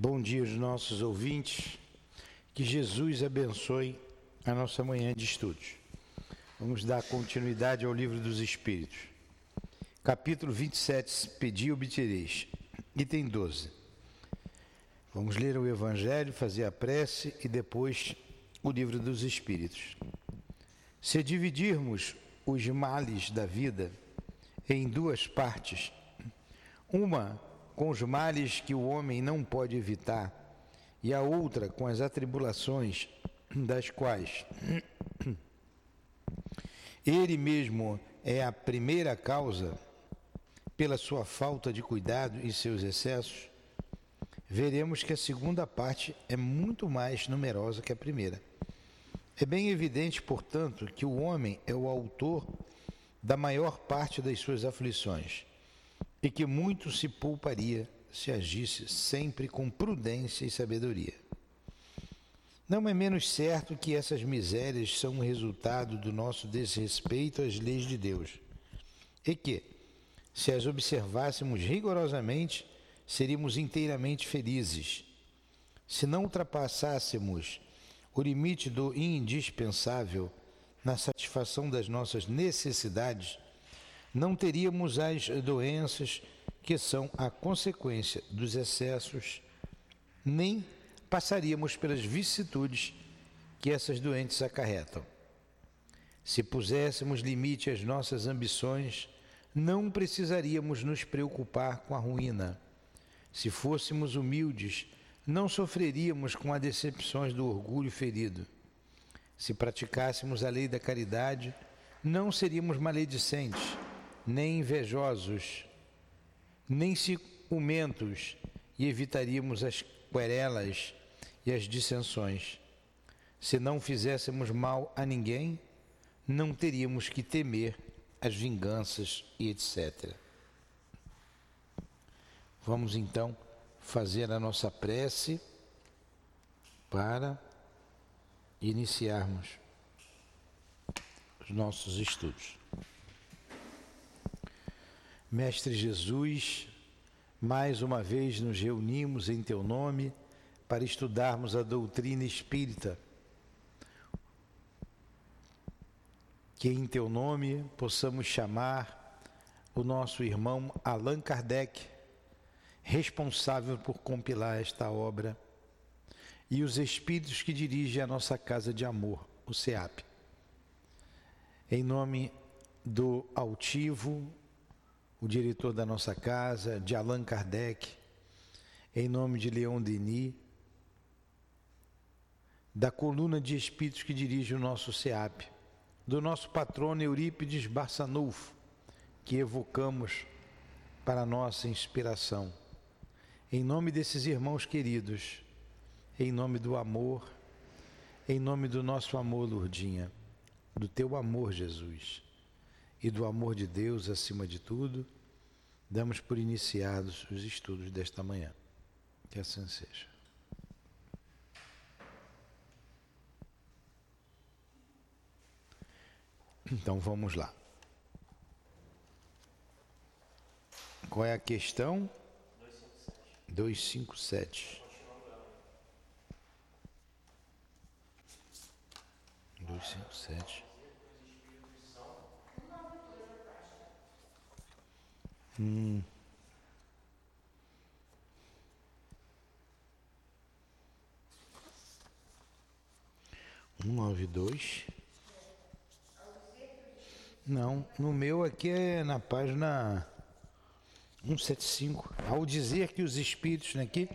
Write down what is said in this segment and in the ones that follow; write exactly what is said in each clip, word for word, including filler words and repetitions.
Bom dia aos nossos ouvintes. Que Jesus abençoe a nossa manhã de estudos. Vamos dar continuidade ao Livro dos Espíritos. Capítulo vinte e sete, Pedi e obtereis. Item doze. Vamos ler o Evangelho, fazer a prece e depois o Livro dos Espíritos. Se dividirmos os males da vida em duas partes, uma com os males que o homem não pode evitar e a outra com as atribulações das quais ele mesmo é a primeira causa, pela sua falta de cuidado e seus excessos, veremos que a segunda parte é muito mais numerosa que a primeira. É bem evidente, portanto, que o homem é o autor da maior parte das suas aflições e que muito se pouparia se agisse sempre com prudência e sabedoria. Não é menos certo que essas misérias são o resultado do nosso desrespeito às leis de Deus, e que, se as observássemos rigorosamente, seríamos inteiramente felizes. Se não ultrapassássemos o limite do indispensável na satisfação das nossas necessidades, não teríamos as doenças que são a consequência dos excessos, nem passaríamos pelas vicissitudes que essas doenças acarretam. Se puséssemos limite às nossas ambições, não precisaríamos nos preocupar com a ruína. Se fôssemos humildes, não sofreríamos com as decepções do orgulho ferido. Se praticássemos a lei da caridade, não seríamos maledicentes, nem invejosos, nem ciumentos, e evitaríamos as querelas e as dissensões. Se não fizéssemos mal a ninguém, não teríamos que temer as vinganças e etcétera. Vamos então fazer a nossa prece para iniciarmos os nossos estudos. Mestre Jesus, mais uma vez nos reunimos em Teu nome para estudarmos a doutrina espírita, que em Teu nome possamos chamar o nosso irmão Allan Kardec, responsável por compilar esta obra, e os espíritos que dirigem a nossa casa de amor, o C E A P. Em nome do altivo, o diretor da nossa casa, de Allan Kardec, em nome de Leon Denis, da coluna de espíritos que dirige o nosso C E A P, do nosso patrono Eurípides Barsanulfo, que evocamos para a nossa inspiração. Em nome desses irmãos queridos, em nome do amor, em nome do nosso amor, Lourdinha, do Teu amor, Jesus, e do amor de Deus acima de tudo, damos por iniciados os estudos desta manhã. Que assim seja. Então vamos lá. Qual é a questão? duzentos e cinquenta e sete. duzentos e cinquenta e sete. Hum. cento e noventa e dois. Não, no meu aqui é na página cento e setenta e cinco. Ao dizer que os espíritos, né, aqui.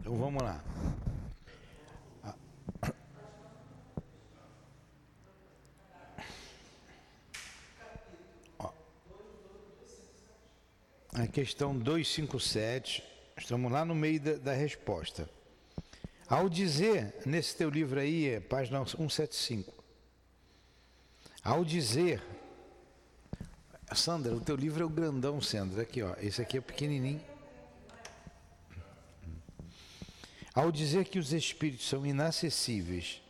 Então vamos lá. A questão duzentos e cinquenta e sete, estamos lá no meio da, da resposta. Ao dizer, nesse teu livro aí, é página cento e setenta e cinco. Ao dizer, Sandra, o teu livro é o grandão, Sandra, aqui ó, esse aqui é pequenininho. Ao dizer que os espíritos são inacessíveis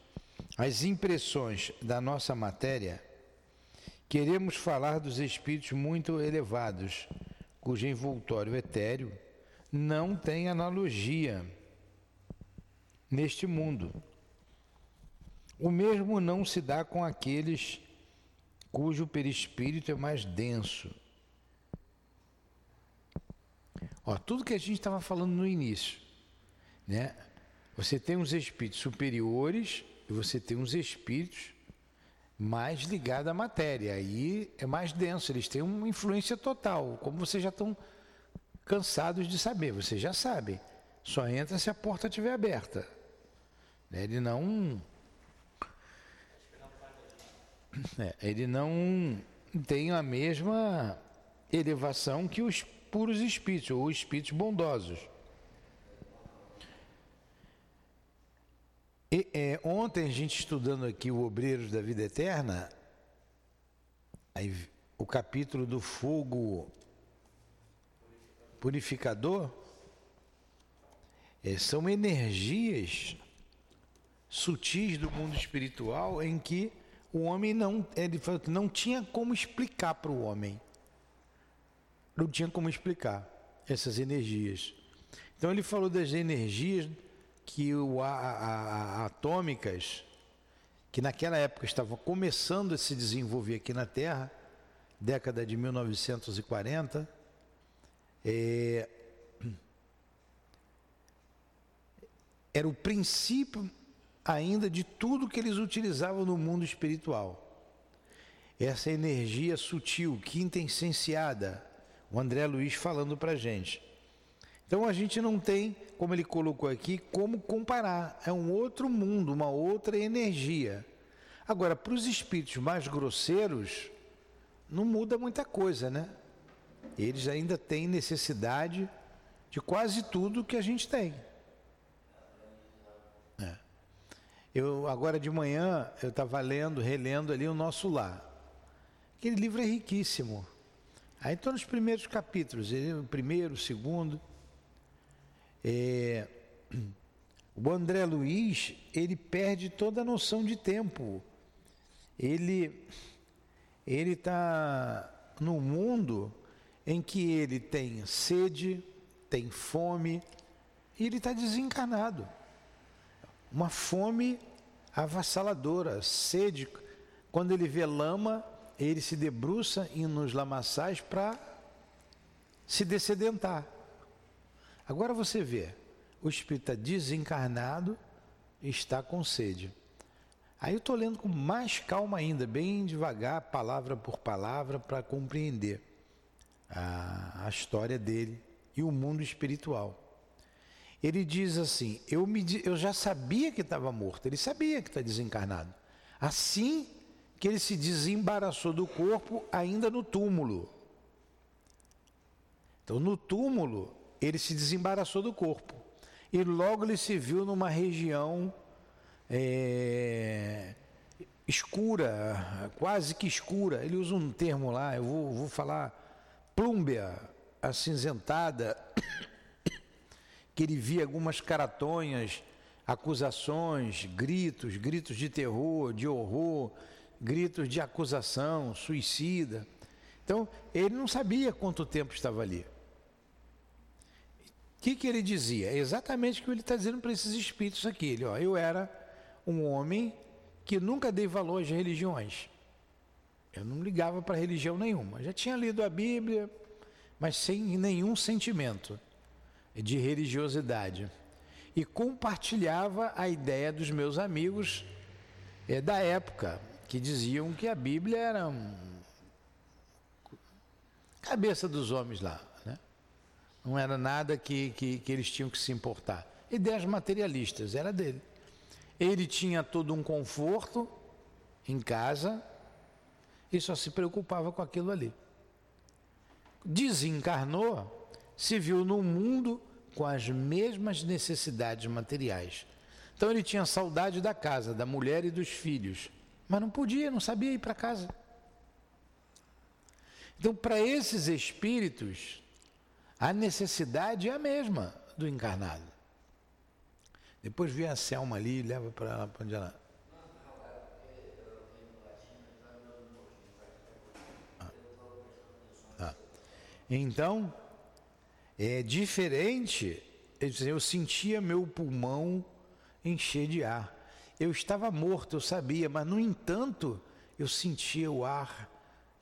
às impressões da nossa matéria, queremos falar dos espíritos muito elevados, cujo envoltório etéreo não tem analogia neste mundo. O mesmo não se dá com aqueles cujo perispírito é mais denso. Ó, tudo que a gente estava falando no início, né? Você tem uns espíritos superiores e você tem uns espíritos mais ligados à matéria. Aí é mais denso, eles têm uma influência total, como vocês já estão cansados de saber, vocês já sabem. Só entra se a porta estiver aberta. Né? Ele não... É, ele não tem a mesma elevação que os puros espíritos, ou espíritos bondosos. E, é, ontem a gente estudando aqui o Obreiros da Vida Eterna, aí, o capítulo do fogo purificador, é, são energias sutis do mundo espiritual em que o homem não, ele falou que não tinha como explicar para o homem. Não tinha como explicar essas energias. Então ele falou das energias que o, a, a, a, atômicas, que naquela época estavam começando a se desenvolver aqui na Terra, década de mil novecentos e quarenta, é, era o princípio ainda de tudo que eles utilizavam no mundo espiritual. Essa energia sutil, quintessenciada, o André Luiz falando para a gente. Então a gente não tem, como ele colocou aqui, como comparar. É um outro mundo, uma outra energia. Agora, para os espíritos mais grosseiros, não muda muita coisa, né? Eles ainda têm necessidade de quase tudo que a gente tem. Eu, agora de manhã, eu estava lendo, relendo ali o Nosso Lar. Aquele livro é riquíssimo. Aí estou nos primeiros capítulos, o primeiro, o segundo. É, o André Luiz, ele perde toda a noção de tempo. Ele ele está num mundo em que ele tem sede, tem fome, e ele está desencarnado. Uma fome avassaladora, sede. Quando ele vê lama, ele se debruça nos lamaçais para se dessedentar. Agora você vê, o espírito desencarnado está com sede. Aí eu estou lendo com mais calma ainda, bem devagar, palavra por palavra, para compreender a, a história dele e o mundo espiritual. Ele diz assim, eu, me, eu já sabia que estava morto, ele sabia que está desencarnado. Assim que ele se desembaraçou do corpo, ainda no túmulo. Então, no túmulo, ele se desembaraçou do corpo. E logo ele se viu numa região é, escura, quase que escura. Ele usa um termo lá, eu vou, vou falar, plúmbia, acinzentada... que ele via algumas caratonhas, acusações, gritos, gritos de terror, de horror, gritos de acusação, suicida. Então, ele não sabia quanto tempo estava ali. O que, que ele dizia? Exatamente o que ele está dizendo para esses espíritos aqui. Ele, ó, eu era um homem que nunca dei valor às religiões. Eu não ligava para religião nenhuma. Já tinha lido a Bíblia, mas sem nenhum sentimento de religiosidade, e compartilhava a ideia dos meus amigos é, da época, que diziam que a Bíblia era um... cabeça dos homens lá, né? Não era nada que, que, que eles tinham que se importar, ideias materialistas, era dele. Ele tinha todo um conforto em casa e só se preocupava com aquilo ali. Desencarnou, se viu no mundo com as mesmas necessidades materiais. Então ele tinha saudade da casa, da mulher e dos filhos, mas não podia, não sabia ir para casa. Então, para esses espíritos, a necessidade é a mesma do encarnado. Depois vem a Selma ali e leva para onde ela... Ah. Então... é diferente. Ele dizia, eu sentia meu pulmão encher de ar. Eu estava morto, eu sabia, mas no entanto eu sentia o ar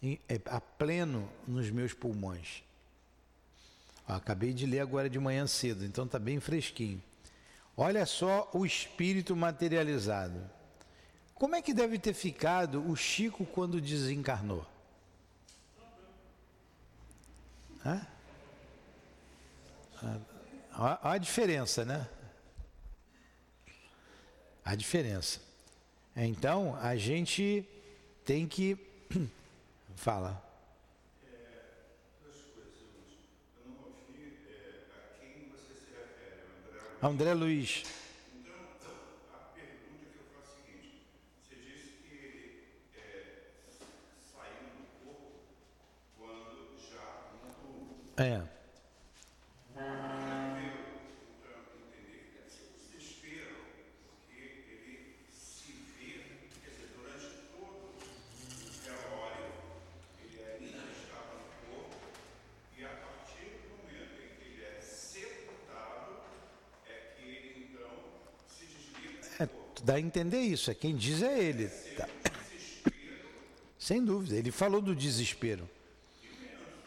em, a pleno nos meus pulmões. Ó, acabei de ler agora de manhã cedo, então está bem fresquinho. Olha só o espírito materializado. Como é que deve ter ficado o Chico quando desencarnou? Hã? Olha a diferença, né? A diferença. Então, a gente tem que... Fala. É, duas coisas. Eu não ouvi é, a quem você se refere, André Luiz. André Luiz. Então, a pergunta que eu faço é a seguinte. Você disse que ele é, saiu do corpo quando já mudou. É. Dá a entender isso, é quem diz é ele. Tá. Sem dúvida, ele falou do desespero.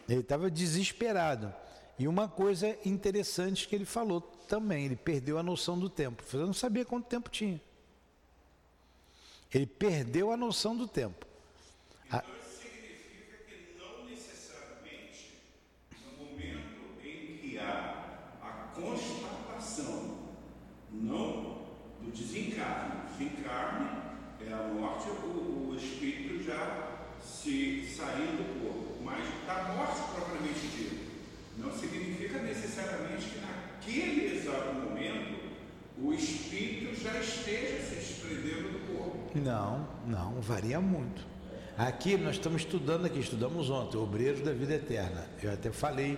Ele estava desesperado. E uma coisa interessante que ele falou também, ele perdeu a noção do tempo. Eu não sabia quanto tempo tinha. Ele perdeu a noção do tempo. Então isso significa que não necessariamente no momento em que há a constatação, não do desencarne. Desencarne é a morte, o, o espírito já se saindo do corpo, mas da morte propriamente dita. Não significa necessariamente que naquele exato momento o espírito já esteja se desprendendo do corpo. Não, não, varia muito. Aqui nós estamos estudando, aqui estudamos ontem, Obreiros da Vida Eterna. Eu até falei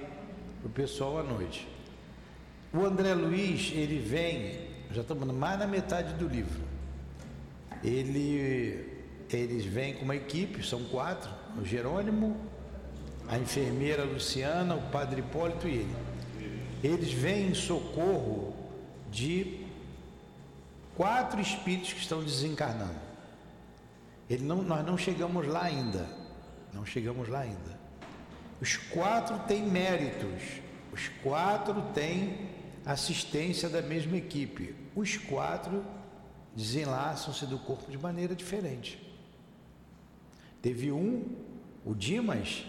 para o pessoal à noite. O André Luiz, ele vem... Já estamos mais na metade do livro. Ele, eles vêm com uma equipe, são quatro, o Jerônimo, a enfermeira Luciana, o padre Hipólito e ele. Eles vêm em socorro de quatro espíritos que estão desencarnando. Ele não, nós não chegamos lá ainda. Não chegamos lá ainda. Os quatro têm méritos. Os quatro têm... assistência da mesma equipe. Os quatro desenlaçam-se do corpo de maneira diferente. Teve um, o Dimas,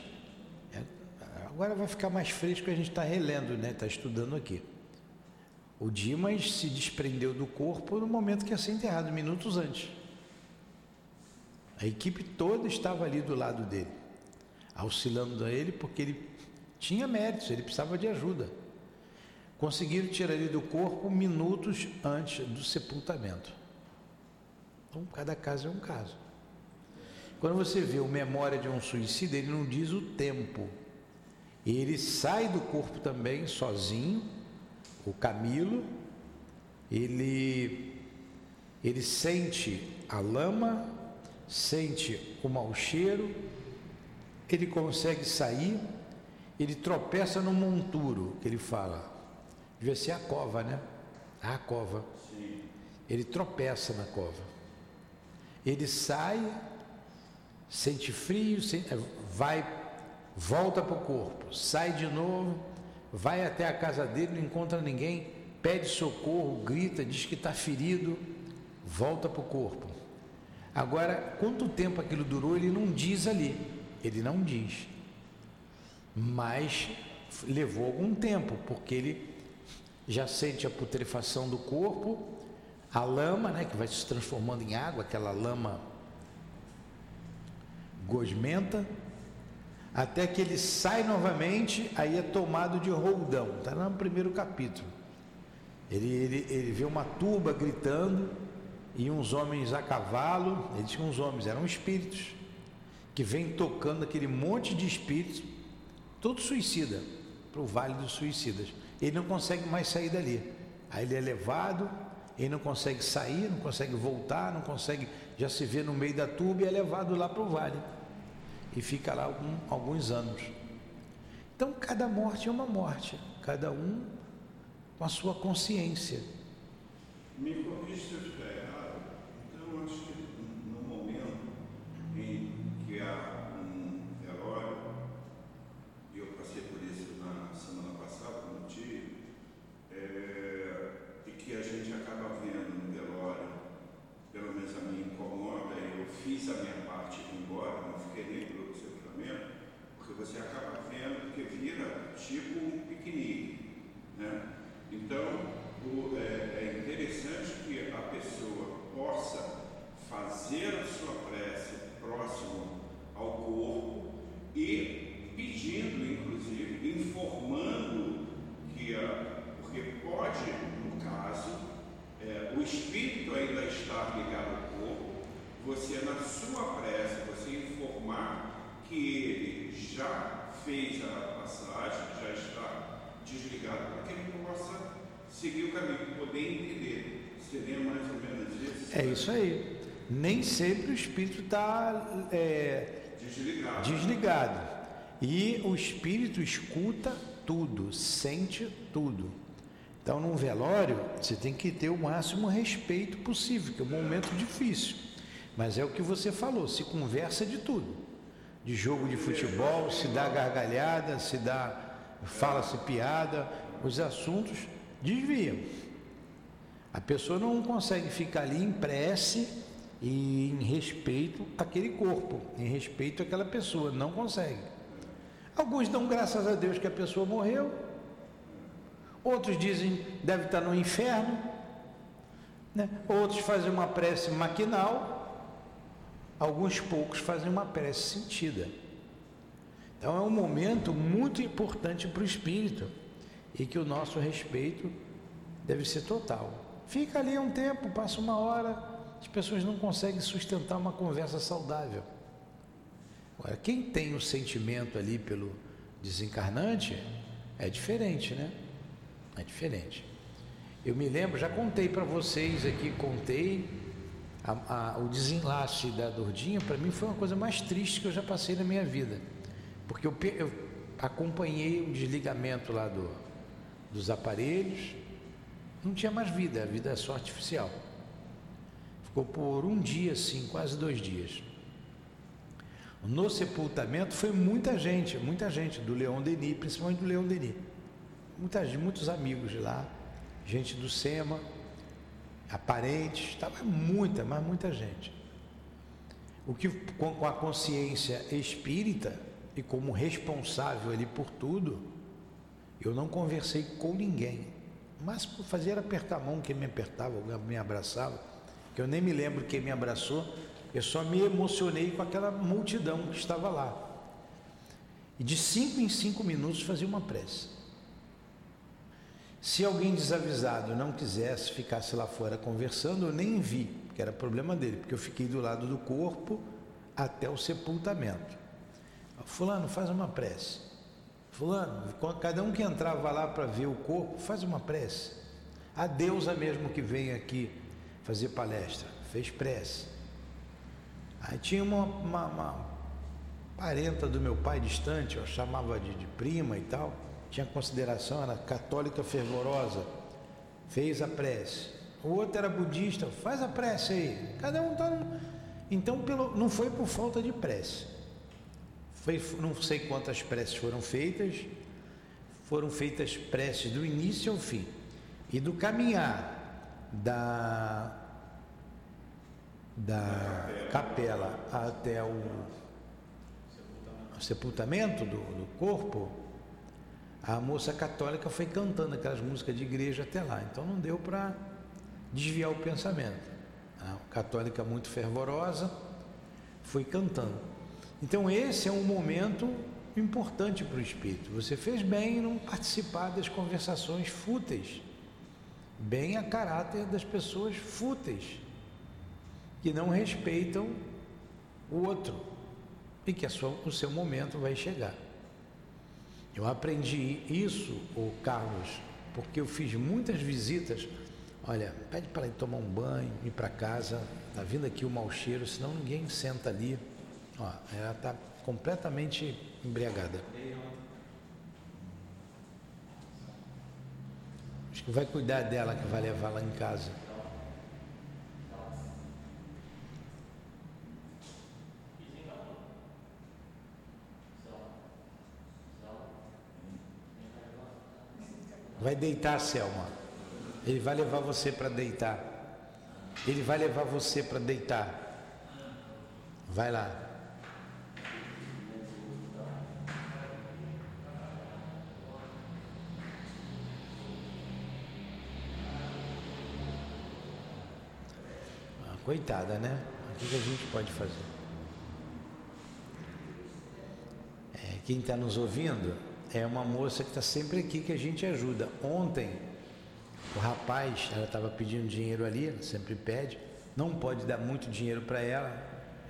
agora vai ficar mais fresco, a gente está relendo, né? Está estudando aqui. O Dimas se desprendeu do corpo no momento que ia ser enterrado, minutos antes. A equipe toda estava ali do lado dele, auxiliando a ele, porque ele tinha méritos, ele precisava de ajuda. Conseguiram tirar ele do corpo minutos antes do sepultamento. Então, cada caso é um caso. Quando você vê o Memória de um Suicida, ele não diz o tempo. Ele sai do corpo também, sozinho, o Camilo. Ele, ele sente a lama, sente o mau cheiro, ele consegue sair, ele tropeça no monturo, que ele fala. Devia ser a cova, né? A cova. Sim. Ele tropeça na cova. Ele sai, sente frio, vai, volta para o corpo, sai de novo, vai até a casa dele, não encontra ninguém, pede socorro, grita, diz que está ferido, volta para o corpo. Agora, quanto tempo aquilo durou, ele não diz ali. Ele não diz. Mas levou algum tempo, porque ele... já sente a putrefação do corpo, a lama, né, que vai se transformando em água, aquela lama gosmenta, até que ele sai novamente, aí é tomado de roldão. Está no primeiro capítulo. Ele, ele, ele vê uma turba gritando e uns homens a cavalo, ele disse que uns homens eram espíritos, que vêm tocando aquele monte de espíritos, todo suicida, para o Vale dos Suicidas. Ele não consegue mais sair dali. Aí ele é levado, ele não consegue sair, não consegue voltar, não consegue, já se vê no meio da turba e é levado lá para o vale. E fica lá algum, alguns anos. Então, cada morte é uma morte. cada um com a sua consciência. Me corrija se eu estiver errado, então eu acho que no momento em que há um velório, e eu passei por isso na semana passada com o tio, é, e que a gente acaba vendo no velório, pelo menos a mim incomoda, eu fiz a minha parte de ir embora, não fiquei nem pelo seu julgamento, porque você acaba vendo que vira tipo um piquenique, né? Então, o, é, é interessante que a pessoa possa fazer a sua prece próximo ao corpo e pedindo, inclusive, informando que, a, porque pode, no caso, é, o espírito ainda estar ligado ao corpo, você na sua prece, você informar que ele já fez a passagem, já está desligado, para que ele possa seguir o caminho, poder entender. Seria mais ou menos isso? É isso aí. Nem sempre o espírito está é, desligado. desligado. E o espírito escuta tudo, sente tudo. Então, num velório, você tem que ter o máximo respeito possível, que é um momento difícil. Mas é o que você falou, se conversa de tudo. De jogo de futebol, se dá gargalhada, se dá fala-se piada, os assuntos desviam. A pessoa não consegue ficar ali em prece e em respeito àquele corpo, em respeito àquela pessoa, não consegue. Alguns dão graças a Deus que a pessoa morreu, outros dizem deve estar no inferno, né? Outros fazem uma prece maquinal, alguns poucos fazem uma prece sentida. Então é um momento muito importante para o espírito e que o nosso respeito deve ser total. Fica ali um tempo, passa uma hora, as pessoas não conseguem sustentar uma conversa saudável. Agora, quem tem o sentimento ali pelo desencarnante é diferente, né? É diferente. Eu me lembro, já contei para vocês aqui, contei a, a, o desenlace da Dordinha, para mim foi uma coisa mais triste que eu já passei na minha vida. Porque eu, eu acompanhei o desligamento lá do, dos aparelhos, não tinha mais vida, a vida é só artificial. Ficou por um dia, assim, quase dois dias. No sepultamento foi muita gente, muita gente do Leon Denis, principalmente do Leon Denis. Muita, muitos amigos de lá, gente do SEMA, parentes, estava muita, mas muita gente. O que com a consciência espírita, e como responsável ali por tudo, eu não conversei com ninguém. Mas por fazer era apertar a mão, quem me apertava, me abraçava, que eu nem me lembro quem me abraçou, eu só me emocionei com aquela multidão que estava lá. E de cinco em cinco minutos fazia uma prece. Se alguém desavisado não quisesse, ficasse lá fora conversando, eu nem vi, que era problema dele, porque eu fiquei do lado do corpo até o sepultamento. Fulano, faz uma prece. Fulano, cada um que entrava lá para ver o corpo, faz uma prece. A deusa mesmo que vem aqui fazer palestra, fez prece. Aí tinha uma, uma, uma parenta do meu pai distante, eu chamava de, de prima e tal, tinha consideração, era católica fervorosa, fez a prece. O outro era budista, faz a prece aí. Cada um está... Então, pelo, não foi por falta de prece. Foi, não sei quantas preces foram feitas, foram feitas preces do início ao fim. E do caminhar da, da capela até o sepultamento, o sepultamento do, do corpo, a moça católica foi cantando aquelas músicas de igreja até lá. Então não deu para desviar o pensamento. A católica muito fervorosa foi cantando. Então esse é um momento importante para o espírito. Você fez bem em não participar das conversações fúteis, bem a caráter das pessoas fúteis, que não respeitam o outro e que a sua, o seu momento vai chegar. Eu aprendi isso, ô Carlos, porque eu fiz muitas visitas. Olha, pede para ir tomar um banho, ir para casa, está vindo aqui o mau cheiro, senão ninguém senta ali. Ó, ela está completamente embriagada. que vai cuidar dela, que vai levar lá em casa. Vai deitar, Selma. Ele vai levar você para deitar. Ele vai levar você para deitar. Vai lá. Coitada, né? O que a gente pode fazer? É, quem está nos ouvindo é uma moça que está sempre aqui, que a gente ajuda. Ontem, o rapaz, ela estava pedindo dinheiro ali, ela sempre pede, não pode dar muito dinheiro para ela,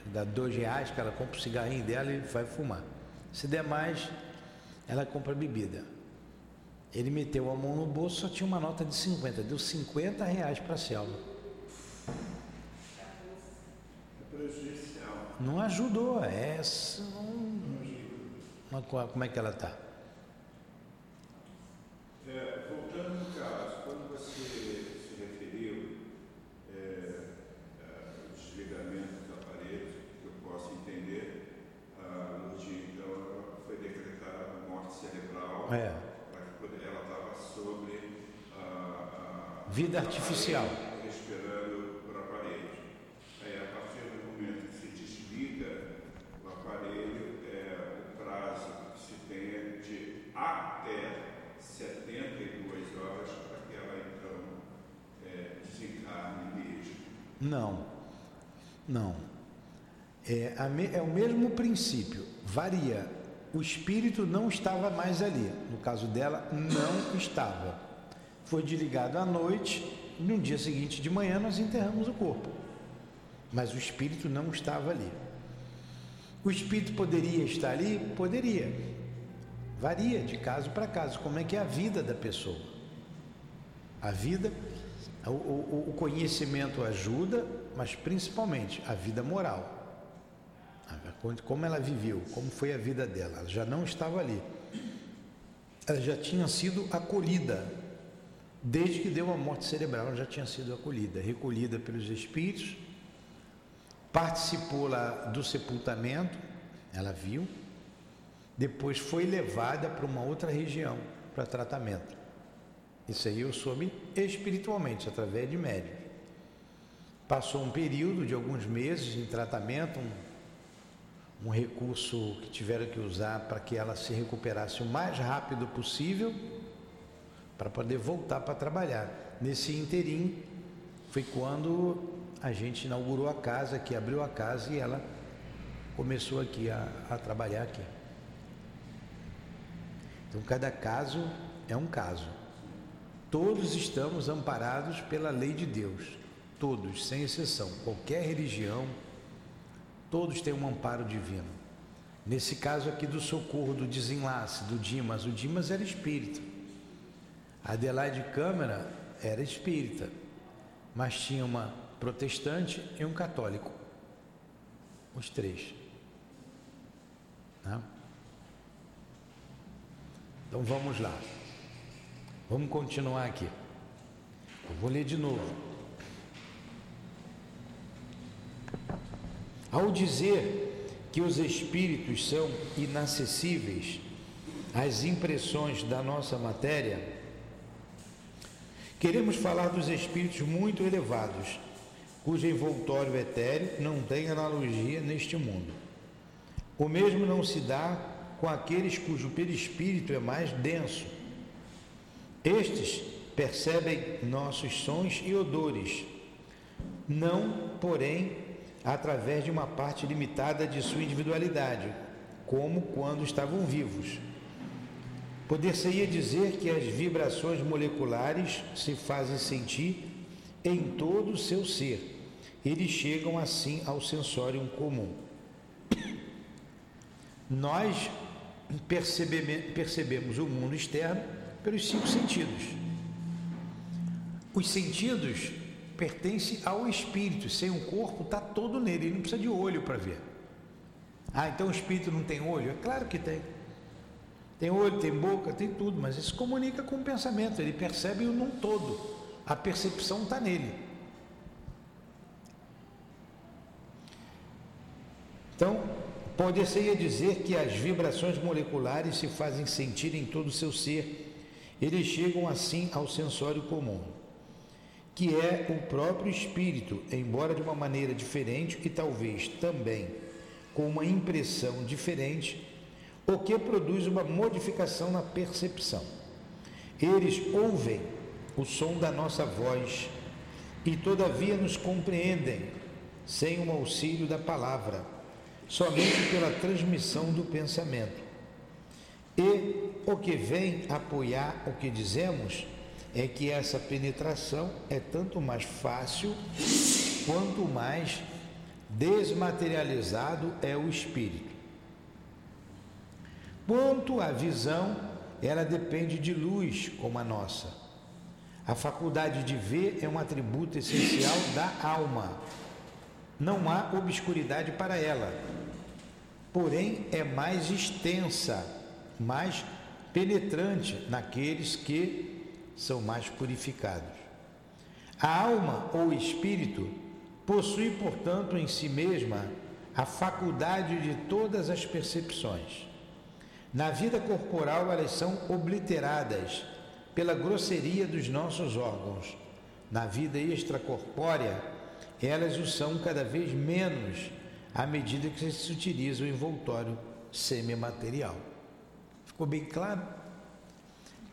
dá dois reais, que ela compra o cigarrinho dela e vai fumar. Se der mais, ela compra bebida. Ele meteu a mão no bolso, só tinha uma nota de cinquenta, deu cinquenta reais para a célula. Não ajudou, é não... Como é que ela está? É, voltando no caso, quando você se referiu é, ao desligamento dos aparelhos, que eu posso entender, a Lurdinha então foi decretada morte cerebral, é. Ela estava sobre a, a vida artificial. Aparelho. Não, não. É, a me, é o mesmo princípio, varia. O espírito não estava mais ali. No caso dela, não estava. Foi desligado à noite, e no dia seguinte de manhã nós enterramos o corpo. Mas o espírito não estava ali. O espírito poderia estar ali? Poderia. Varia de caso para caso, como é que é a vida da pessoa. A vida... O, o, o conhecimento ajuda, mas principalmente a vida moral. Como ela viveu, como foi a vida dela. Ela já não estava ali. Ela já tinha sido acolhida. Desde que deu a morte cerebral, ela já tinha sido acolhida, recolhida pelos espíritos, participou lá do sepultamento, ela viu, depois foi levada para uma outra região, para tratamento. Isso aí eu soube espiritualmente, através de médium. Passou um período de alguns meses em tratamento, um, um recurso que tiveram que usar para que ela se recuperasse o mais rápido possível, para poder voltar para trabalhar. Nesse ínterim, foi quando a gente inaugurou a casa, que abriu a casa e ela começou aqui a, a trabalhar aqui. Então, cada caso é um caso. Todos estamos amparados pela lei de Deus, todos, sem exceção, qualquer religião, todos têm um amparo divino. Nesse caso aqui do socorro, do desenlace, do Dimas, o Dimas era espírita, a Adelaide Câmara era espírita, mas tinha uma protestante e um católico, os três. Né? Então vamos lá. Vamos continuar aqui. Eu vou ler de novo. Ao dizer que os espíritos são inacessíveis às impressões da nossa matéria, queremos falar dos espíritos muito elevados, cujo envoltório etéreo não tem analogia neste mundo. O mesmo não se dá com aqueles cujo perispírito é mais denso. Estes percebem nossos sons e odores, não, porém, através de uma parte limitada de sua individualidade, como quando estavam vivos. Poder-se-ia dizer que as vibrações moleculares se fazem sentir em todo o seu ser. Eles chegam assim ao sensório comum. Nós percebe- percebemos o mundo externo pelos cinco sentidos. Os sentidos pertencem ao espírito, sem o corpo está todo nele, ele não precisa de olho para ver. Ah, então o espírito não tem olho? É claro que tem. Tem olho, tem boca, tem tudo, mas ele se comunica com o pensamento, ele percebe o num todo. A percepção está nele. Então, poder-se-ia dizer que as vibrações moleculares se fazem sentir em todo o seu ser. Eles chegam assim ao sensório comum, que é o próprio espírito, embora de uma maneira diferente e talvez também com uma impressão diferente, o que produz uma modificação na percepção. Eles ouvem o som da nossa voz e todavia nos compreendem sem o auxílio da palavra, somente pela transmissão do pensamento. E o que vem apoiar o que dizemos é que essa penetração é tanto mais fácil quanto mais desmaterializado é o espírito. Quanto à visão, ela depende de luz como a nossa. A faculdade de ver é um atributo essencial da alma. Não há obscuridade para ela, porém é mais extensa, mais penetrante naqueles que são mais purificados. A alma ou espírito possui, portanto, em si mesma a faculdade de todas as percepções. Na vida corporal, elas são obliteradas pela grosseria dos nossos órgãos. Na vida extracorpórea, elas o são cada vez menos à medida que se utiliza o envoltório semimaterial. Ficou bem claro?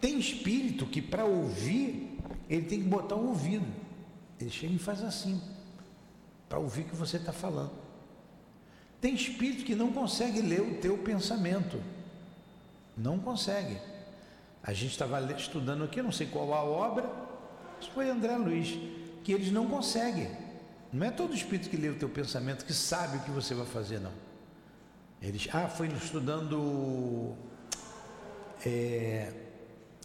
Tem espírito que, para ouvir, ele tem que botar o ouvido. Ele chega e faz assim, para ouvir o que você está falando. Tem espírito que não consegue ler o teu pensamento. Não consegue. A gente estava estudando aqui, não sei qual a obra, isso foi André Luiz, que eles não conseguem. Não é todo espírito que lê o teu pensamento que sabe o que você vai fazer, não. Eles, ah, foi estudando é,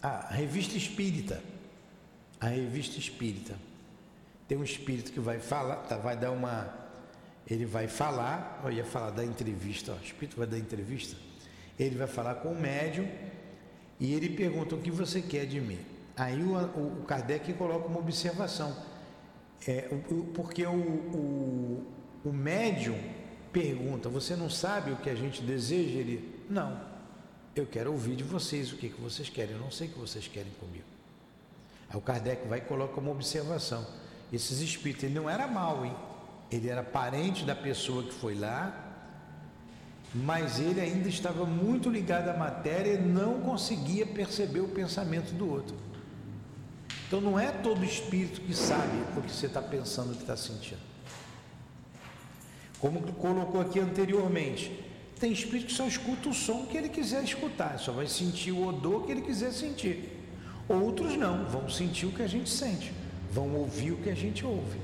a revista espírita. A revista espírita. Tem um espírito que vai falar, tá, vai dar uma, ele vai falar, eu ia falar da entrevista, ó, o espírito vai dar entrevista. Ele vai falar com o médium e ele pergunta: o que você quer de mim? Aí o, o Kardec coloca uma observação, é, o, o, porque o, o, o médium pergunta: você não sabe o que a gente deseja? Ele: não, eu quero ouvir de vocês o que, que vocês querem, eu não sei o que vocês querem comigo. Aí o Kardec vai e coloca uma observação: esses espíritos, ele não era mau, hein? Ele era parente da pessoa que foi lá, mas ele ainda estava muito ligado à matéria e não conseguia perceber o pensamento do outro. Então não é todo espírito que sabe o que você está pensando, o que está sentindo. Como colocou aqui anteriormente, tem espírito que só escuta o som que ele quiser escutar, só vai sentir o odor que ele quiser sentir. Outros não, vão sentir o que a gente sente, vão ouvir o que a gente ouve.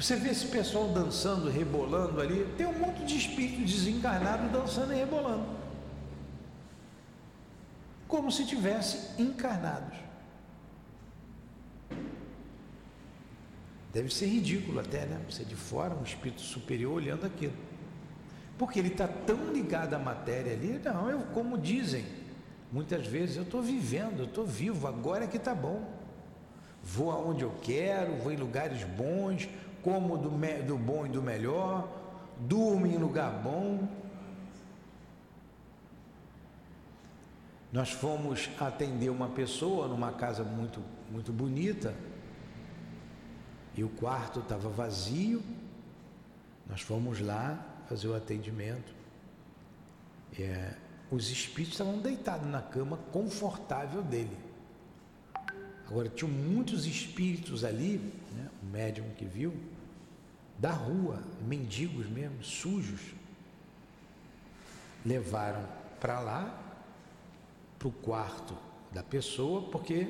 Você vê esse pessoal dançando, rebolando ali, tem um monte de espírito desencarnado dançando e rebolando, como se tivessem encarnados. Deve ser ridículo até, né? Você de fora, um espírito superior olhando aquilo, porque ele está tão ligado à matéria ali. Não, eu, como dizem, muitas vezes, eu estou vivendo, eu estou vivo, agora é que está bom. Vou aonde eu quero, vou em lugares bons, como do, me, do bom e do melhor, durmo em lugar bom. Nós fomos atender uma pessoa numa casa muito, muito bonita, e o quarto estava vazio. Nós fomos lá fazer o atendimento. É, os espíritos estavam deitados na cama confortável dele. Agora, tinham muitos espíritos ali, né, o médium que viu, da rua, mendigos mesmo, sujos. Levaram para lá, para o quarto da pessoa, porque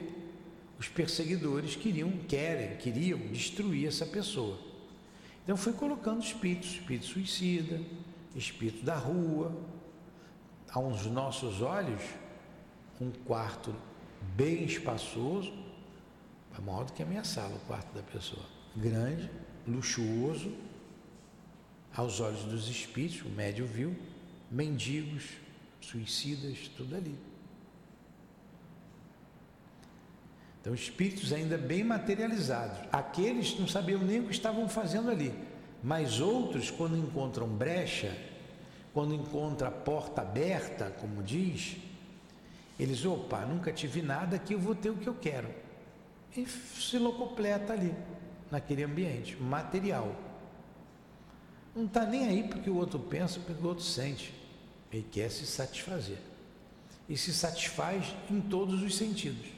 os perseguidores queriam, querem, queriam destruir essa pessoa. Então, foi colocando espíritos, espírito suicida, espírito da rua. Aos nossos olhos, um quarto bem espaçoso, maior do que a minha sala, o quarto da pessoa, grande, luxuoso, aos olhos dos espíritos, o médium viu mendigos, suicidas, tudo ali. Então, espíritos ainda bem materializados. Aqueles não sabiam nem o que estavam fazendo ali, mas outros, quando encontram brecha, quando encontram a porta aberta, como diz, eles, opa, nunca tive nada, aqui eu vou ter o que eu quero. E se locopleta ali, naquele ambiente material. Não está nem aí porque o outro pensa, porque o outro sente. Ele quer se satisfazer. E se satisfaz em todos os sentidos.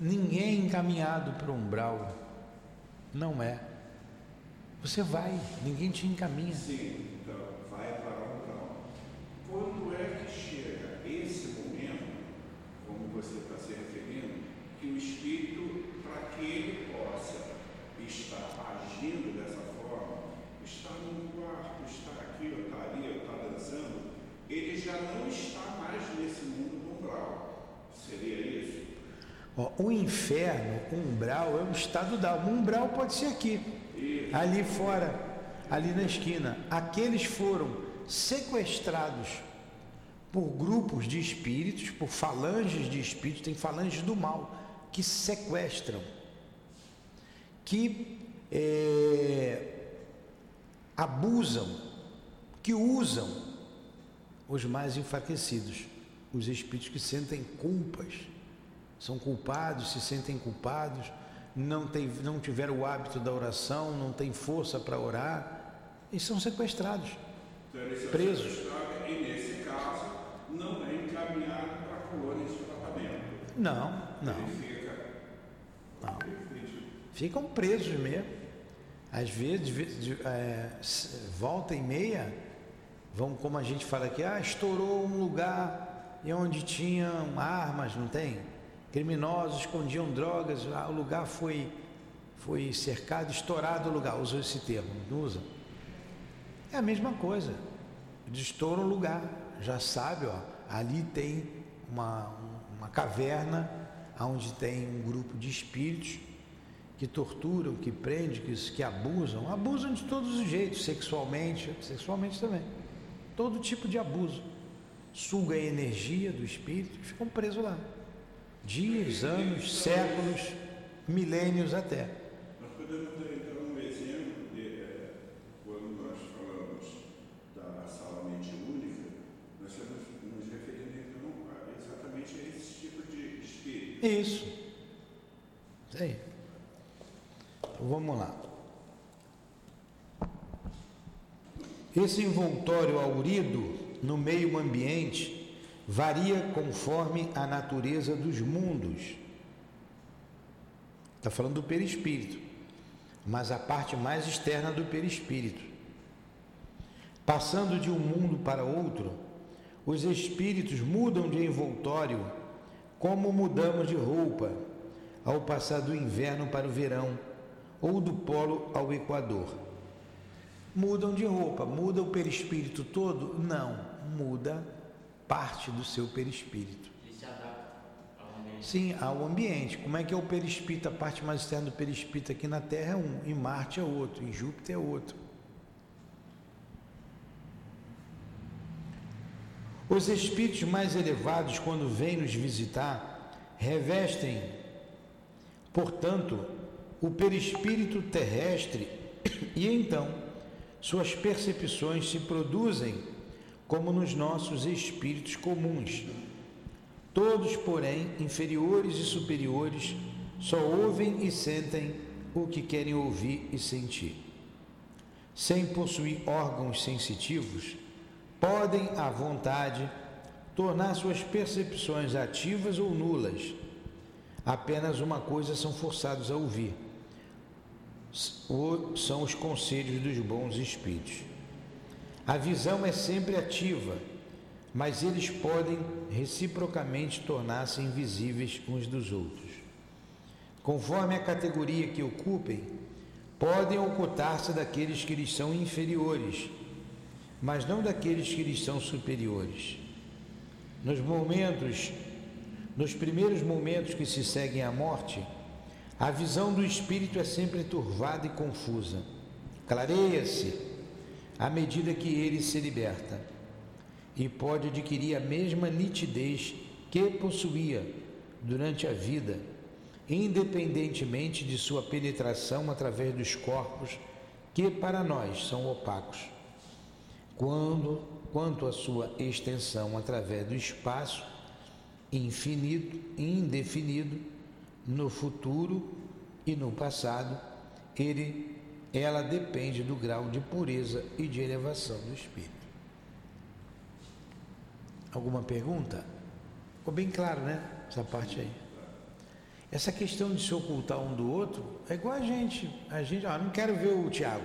Ninguém encaminhado para o umbral, não é. Você vai, ninguém te encaminha. Sim, então vai para o umbral. Quando é que chega esse momento, como você está se referindo, que o espírito, para que ele possa estar agindo dessa forma, está num quarto, está aqui, ou está ali, ou está dançando, ele já não está mais nesse mundo do umbral? Seria isso? O inferno, o umbral, é um estado da alma. O umbral pode ser aqui, ali fora, ali na esquina. Aqueles foram sequestrados por grupos de espíritos, por falanges de espíritos, tem falanges do mal, que sequestram, que é, abusam, que usam os mais enfraquecidos, os espíritos que sentem culpas. São culpados, se sentem culpados, não, tem, não tiveram o hábito da oração, não têm força para orar, e são sequestrados, então, presos. Sequestrado, e nesse caso, não é encaminhado para a colônia de tratamento. Não, não. Fica... não. Ficam presos mesmo. Às vezes, é, volta e meia, vão, como a gente fala aqui, ah, estourou um lugar onde tinham armas, não tem? Criminosos escondiam drogas, o lugar foi, foi cercado, estourado o lugar, usou esse termo, não usa? É a mesma coisa, estoura o lugar, já sabe, ó, ali tem uma, uma caverna onde tem um grupo de espíritos que torturam, que prendem, que, que abusam, abusam de todos os jeitos, sexualmente, sexualmente também, todo tipo de abuso, suga a energia do espírito e ficam presos lá. Dias, anos, séculos, milênios até. Nós podemos ter então um exemplo de é, quando nós falamos da sala mente única, nós estamos nos referindo então exatamente a esse tipo de espírito. Isso. Isso aí. Então vamos lá. Esse envoltório aurido no meio ambiente varia conforme a natureza dos mundos. Está falando do perispírito, mas a parte mais externa do perispírito. Passando de um mundo para outro, os espíritos mudam de envoltório, como mudamos de roupa ao passar do inverno para o verão, ou do polo ao equador. Mudam de roupa, muda o perispírito todo? Não, muda parte do seu perispírito. Ele se adapta ao ambiente. Sim, ao ambiente. Como é que é o perispírito? A parte mais externa do perispírito aqui na Terra é um, em Marte é outro, em Júpiter é outro. Os espíritos mais elevados, quando vêm nos visitar, revestem, portanto, o perispírito terrestre e então suas percepções se produzem como nos nossos espíritos comuns. Todos, porém, inferiores e superiores, só ouvem e sentem o que querem ouvir e sentir. Sem possuir órgãos sensitivos, podem, à vontade, tornar suas percepções ativas ou nulas. Apenas uma coisa são forçados a ouvir, são os conselhos dos bons espíritos. A visão é sempre ativa, mas eles podem reciprocamente tornar-se invisíveis uns dos outros. Conforme a categoria que ocupem, podem ocultar-se daqueles que lhes são inferiores, mas não daqueles que lhes são superiores. Nos momentos, nos primeiros momentos que se seguem à morte, a visão do espírito é sempre turvada e confusa. Clareia-se à medida que ele se liberta e pode adquirir a mesma nitidez que possuía durante a vida, independentemente de sua penetração através dos corpos que para nós são opacos, quando, quanto à sua extensão através do espaço infinito e indefinido, no futuro e no passado, ele, ela depende do grau de pureza e de elevação do espírito. Alguma pergunta? Ficou bem claro, né? Essa parte aí. Essa questão de se ocultar um do outro é igual a gente. A gente, ó, não quero ver o Tiago.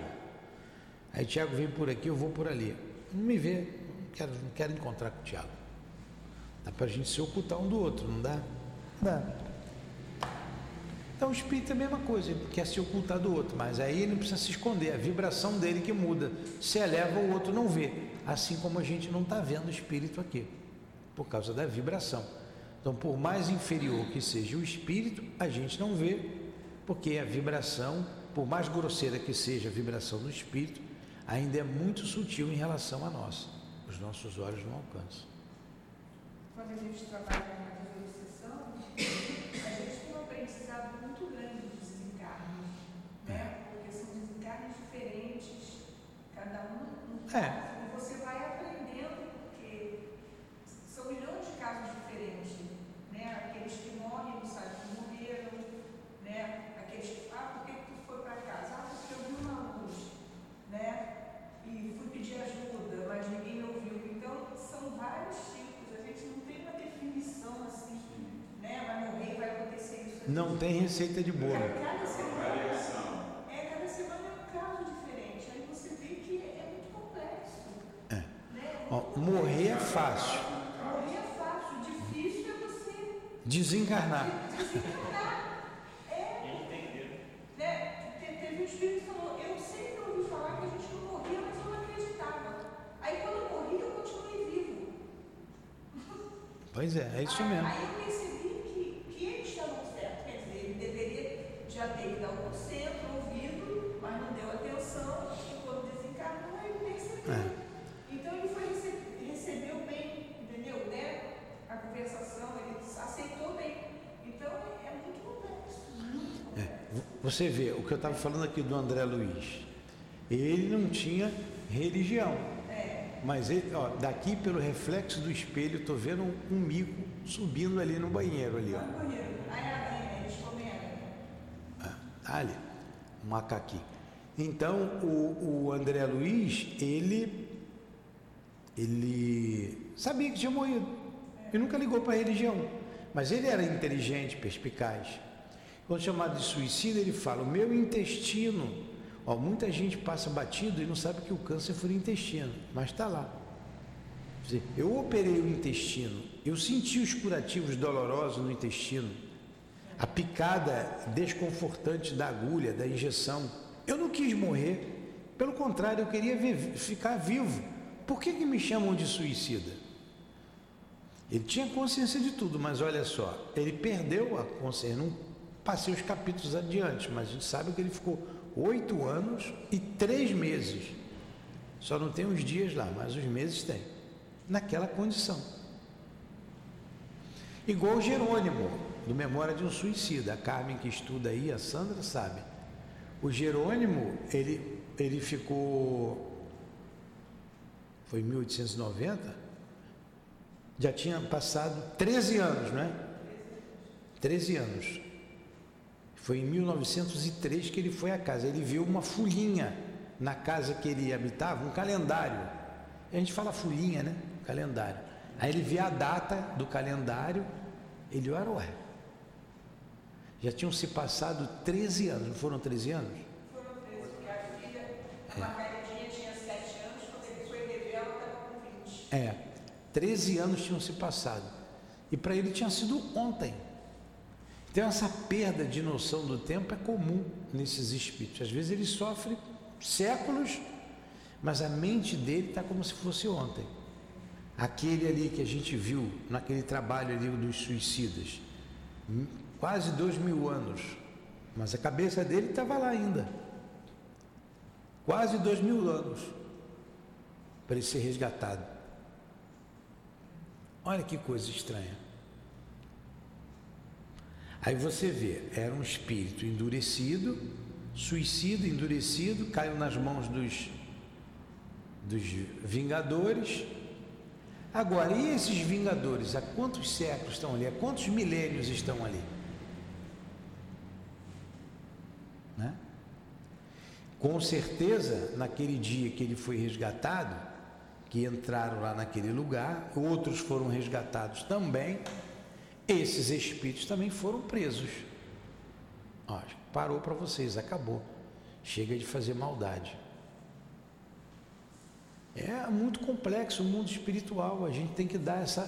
Aí Tiago vem por aqui, eu vou por ali. Não me vê, não quero, não quero encontrar com o Tiago. Dá para a gente se ocultar um do outro, não dá? Dá. Então o espírito é a mesma coisa, ele quer se ocultar do outro, mas aí ele não precisa se esconder, é a vibração dele que muda. Se eleva, o outro não vê. Assim como a gente não está vendo o espírito aqui, por causa da vibração. Então, por mais inferior que seja o espírito, a gente não vê, porque a vibração, por mais grosseira que seja a vibração do espírito, ainda é muito sutil em relação a nós. Os nossos olhos não alcançam. Quando a gente trabalha na recepção, a gente tem um aprendizado muito grande de desencarne, né? Porque são desencarnes diferentes, cada um. um é. Você vai aprendendo, porque são milhões de casos diferentes, né? Aqueles que morrem, não sabem que morreram, né? Aqueles que falam, ah, por que tu foi para casa? Ah, porque eu vi uma luz, né? E fui pedir ajuda, mas ninguém me ouviu. Então, são vários tipos, a gente não tem uma definição assim, né? Vai morrer, vai acontecer isso. Aqui. Não tem receita de bolo. Cada semana, é, cada semana é um caso diferente, aí você vê que é muito complexo. Morrer é fácil. Morrer é fácil, difícil é você desencarnar. Desencarnar. É. Entender. Né? Teve um espírito que falou: eu sempre ouvi falar que a gente não morria, mas eu não acreditava. Aí quando eu morri, eu continuei vivo. Pois é, é isso aí, mesmo. Aí eu percebi que, que ele estava certo. Quer dizer, ele deveria já ter ido ao concerto, ouvido, mas não deu atenção. E quando desencarnou, ele percebeu. É. Então ele foi rece- recebeu bem, entendeu? Né? A conversação, ele aceitou bem. Então é muito complexo. Muito complexo. É, você vê, o que eu estava falando aqui do André Luiz, ele não tinha religião. É. Mas ele, ó, daqui pelo reflexo do espelho, estou vendo um, um mico subindo ali no banheiro. Ali, ó. No banheiro. Aí a aranha, eles comem aranha. Ah, ali, um macaquinho. Então o, o André Luiz, ele. Ele sabia que tinha morrido e nunca ligou para a religião, mas ele era inteligente, perspicaz. Quando chamado de suicida, ele fala: o meu intestino, ó, muita gente passa batido e não sabe que o câncer foi no intestino, mas está lá. Eu operei o intestino, eu senti os curativos dolorosos no intestino, a picada desconfortante da agulha, da injeção. Eu não quis morrer, pelo contrário, eu queria viver, ficar vivo. Por que que me chamam de suicida? Ele tinha consciência de tudo, mas olha só, ele perdeu a consciência. Não passei os capítulos adiante, mas a gente sabe que ele ficou oito anos e três meses. Só não tem os dias lá, mas os meses tem. Naquela condição. Igual Jerônimo, do Memória de um Suicida. A Carmen que estuda aí, a Sandra sabe. O Jerônimo, ele, ele ficou... Foi em mil oitocentos e noventa, já tinha passado treze anos, não é? treze anos. Foi em mil novecentos e três que ele foi à casa. Ele viu uma folhinha na casa que ele habitava, um calendário. A gente fala folhinha, né? Calendário. Aí ele via a data do calendário, ele olha, ué. Já tinham se passado treze anos, não foram treze anos? Foram treze, porque a filha, a Margarida tinha sete anos. É, treze anos tinham se passado, e para ele tinha sido ontem. Então essa perda de noção do tempo é comum nesses espíritos. Às vezes ele sofre séculos, mas a mente dele está como se fosse ontem. Aquele ali que a gente viu naquele trabalho ali dos suicidas, quase dois mil anos, mas a cabeça dele estava lá ainda, quase dois mil anos para ele ser resgatado. Olha que coisa estranha. Aí você vê, era um espírito endurecido, suicida, endurecido, caiu nas mãos dos, dos vingadores. Agora, e esses vingadores, há quantos séculos estão ali? Há quantos milênios estão ali? Né? Com certeza, naquele dia que ele foi resgatado, que entraram lá naquele lugar, outros foram resgatados também, esses espíritos também foram presos. Ó, parou para vocês, acabou. Chega de fazer maldade. É muito complexo o mundo espiritual, a gente tem que dar essa,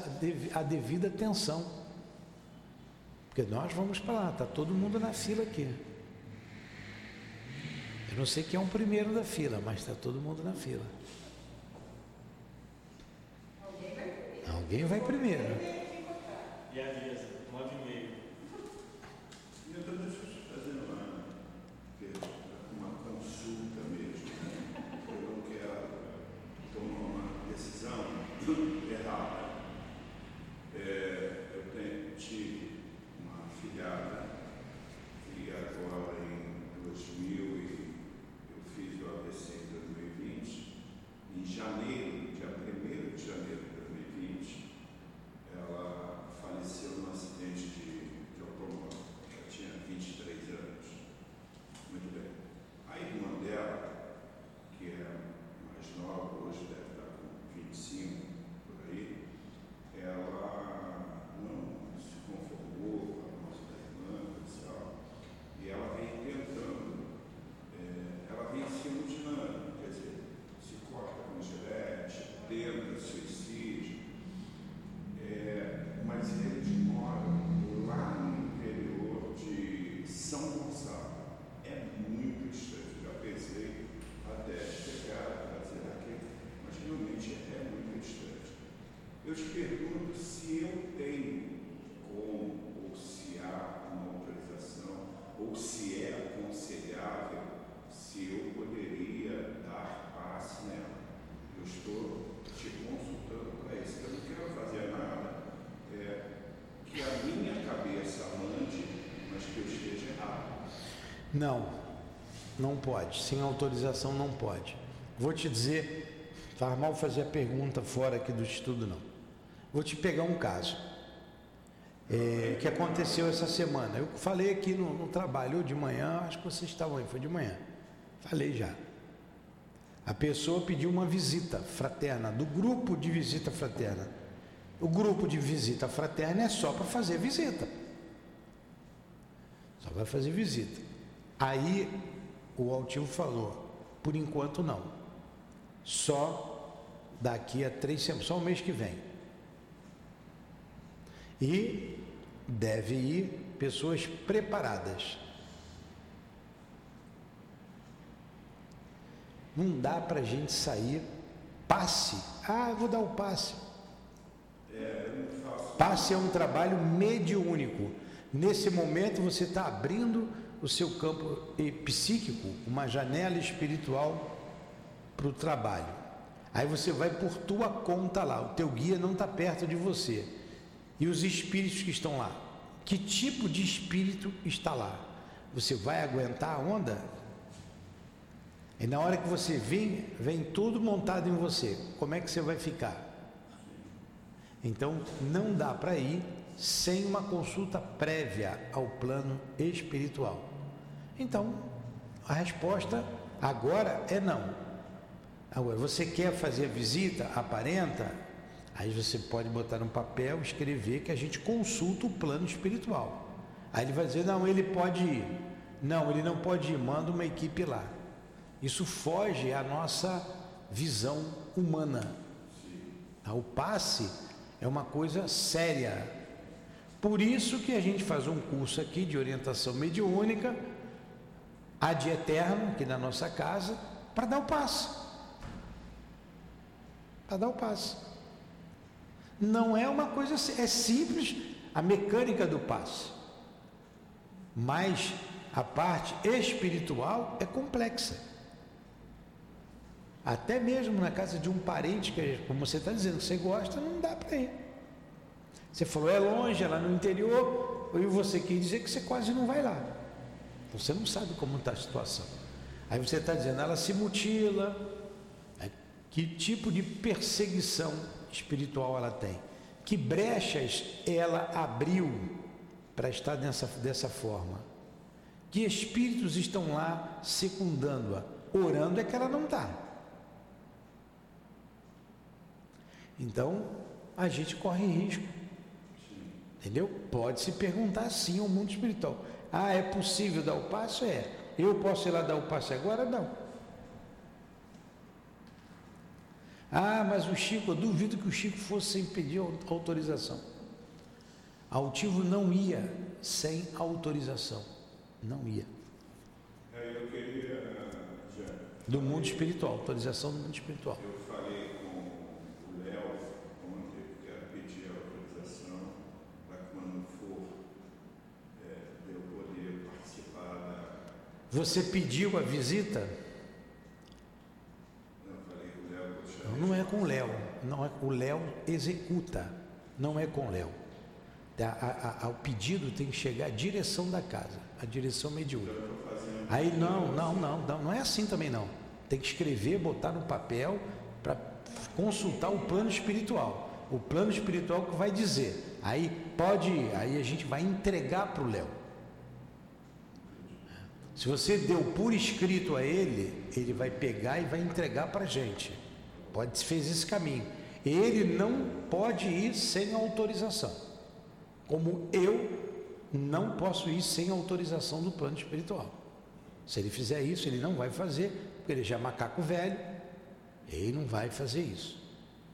a devida atenção, porque nós vamos para lá, está todo mundo na fila aqui. Eu não sei quem é o primeiro da fila, mas está todo mundo na fila. Alguém vai primeiro. E a mesa, nove e meio. Eu estou fazendo uma, uma consulta mesmo, né? Eu não quero tomar uma decisão errada. É, eu tenho, tive uma filhada que agora em dois mil e eu fiz o A V C em dois mil e vinte, em janeiro, dia primeiro de janeiro. Ela faleceu num acidente de, de automóvel. Ela tinha vinte e três anos. Muito bem. A irmã dela, que é mais nova, hoje deve estar com vinte e cinco, por aí, ela não se conformou com a morte da irmã e tal. E ela vem tentando, é, ela vem se mutilando, quer dizer, se corta com gilete, tenta suicídio. É, mas eles moram lá no interior de São Gonçalo. É muito estranho. Já pensei até chegar a fazer aqui, mas realmente é muito estranho. Eu te pergunto se eu tenho como, ou se há uma autorização, ou se é aconselhável, se eu poderia dar passe nela. Eu estou te consultando para isso, eu não quero fazer nada é, que a minha cabeça mande, mas que eu esteja errado. Não, não pode, sem autorização não pode. Vou te dizer, faz mal fazer a pergunta fora aqui do estudo não. Vou te pegar um caso é, que aconteceu essa semana. Eu falei aqui no, no trabalho, de manhã, acho que vocês estavam aí, foi de manhã, falei já. A pessoa pediu uma visita fraterna, do grupo de visita fraterna. O grupo de visita fraterna é só para fazer visita. Só vai fazer visita. Aí o altivo falou, por enquanto não. Só daqui a três semanas, só o mês que vem. E deve ir pessoas preparadas. Não dá para a gente sair passe. Ah, vou dar o passe. Passe é um trabalho mediúnico. Nesse momento você está abrindo o seu campo psíquico, uma janela espiritual para o trabalho. Aí você vai por tua conta lá, o teu guia não está perto de você. E os espíritos que estão lá? Que tipo de espírito está lá? Você vai aguentar a onda? E na hora que você vem, vem tudo montado em você. Como é que você vai ficar? Então, não dá para ir sem uma consulta prévia ao plano espiritual. Então, a resposta agora é não. Agora, você quer fazer a visita, aparenta? Aí você pode botar um papel, escrever que a gente consulta o plano espiritual. Aí ele vai dizer, não, ele pode ir. Não, ele não pode ir, manda uma equipe lá. Isso foge à nossa visão humana. O passe é uma coisa séria. Por isso que a gente faz um curso aqui de orientação mediúnica, ad eterno, aqui na nossa casa, para dar o passe. Para dar o passe. Não é uma coisa, é simples a mecânica do passe. Mas a parte espiritual é complexa. Até mesmo na casa de um parente, que, como você está dizendo, você gosta, não dá para ir. Você falou, é longe, é lá no interior, e você quis dizer que você quase não vai lá. Você não sabe como está a situação. Aí você está dizendo, ela se mutila. Que tipo de perseguição espiritual ela tem? Que brechas ela abriu para estar dessa, dessa forma? Que espíritos estão lá secundando-a? Orando é que ela não está. Então, a gente corre risco. Entendeu? Pode se perguntar sim ao mundo espiritual. Ah, é possível dar o passo? É. Eu posso ir lá dar o passo agora? Não. Ah, mas o Chico, eu duvido que o Chico fosse sem pedir autorização. Altivo não ia sem autorização. Não ia. Eu queria, já, do mundo espiritual, autorização do mundo espiritual. Eu falei com o Léo ontem, que era pedir autorização para que quando for, é, eu poder participar da... Você pediu a visita? Não é com o Léo, não é, o Léo executa, não é com o Léo. O pedido tem que chegar à direção da casa, a direção mediúnica. Aí não, não, não, não, não é assim também não. Tem que escrever, botar no papel para consultar o plano espiritual. O plano espiritual que vai dizer. Aí pode, aí a gente vai entregar para o Léo. Se você deu por escrito a ele, ele vai pegar e vai entregar para a gente. Pode se fez esse caminho. Ele não pode ir sem autorização. Como eu não posso ir sem autorização do plano espiritual. Se ele fizer isso, ele não vai fazer, porque ele já é macaco velho. Ele não vai fazer isso.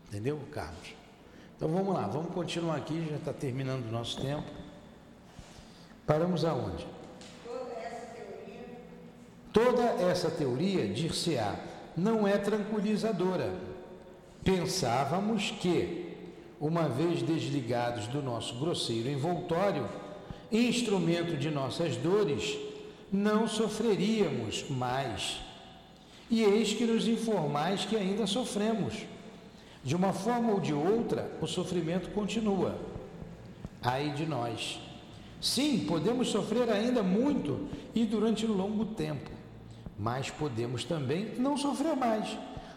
Entendeu, Carlos? Então vamos lá, vamos continuar aqui, já está terminando o nosso tempo. Paramos aonde? Toda essa teoria. Toda essa teoria, dir-se-á, não é tranquilizadora. Pensávamos que, uma vez desligados do nosso grosseiro envoltório, instrumento de nossas dores, não sofreríamos mais. E eis que nos informais que ainda sofremos. De uma forma ou de outra, o sofrimento continua. Ai de nós! Sim, podemos sofrer ainda muito e durante um longo tempo, mas podemos também não sofrer mais,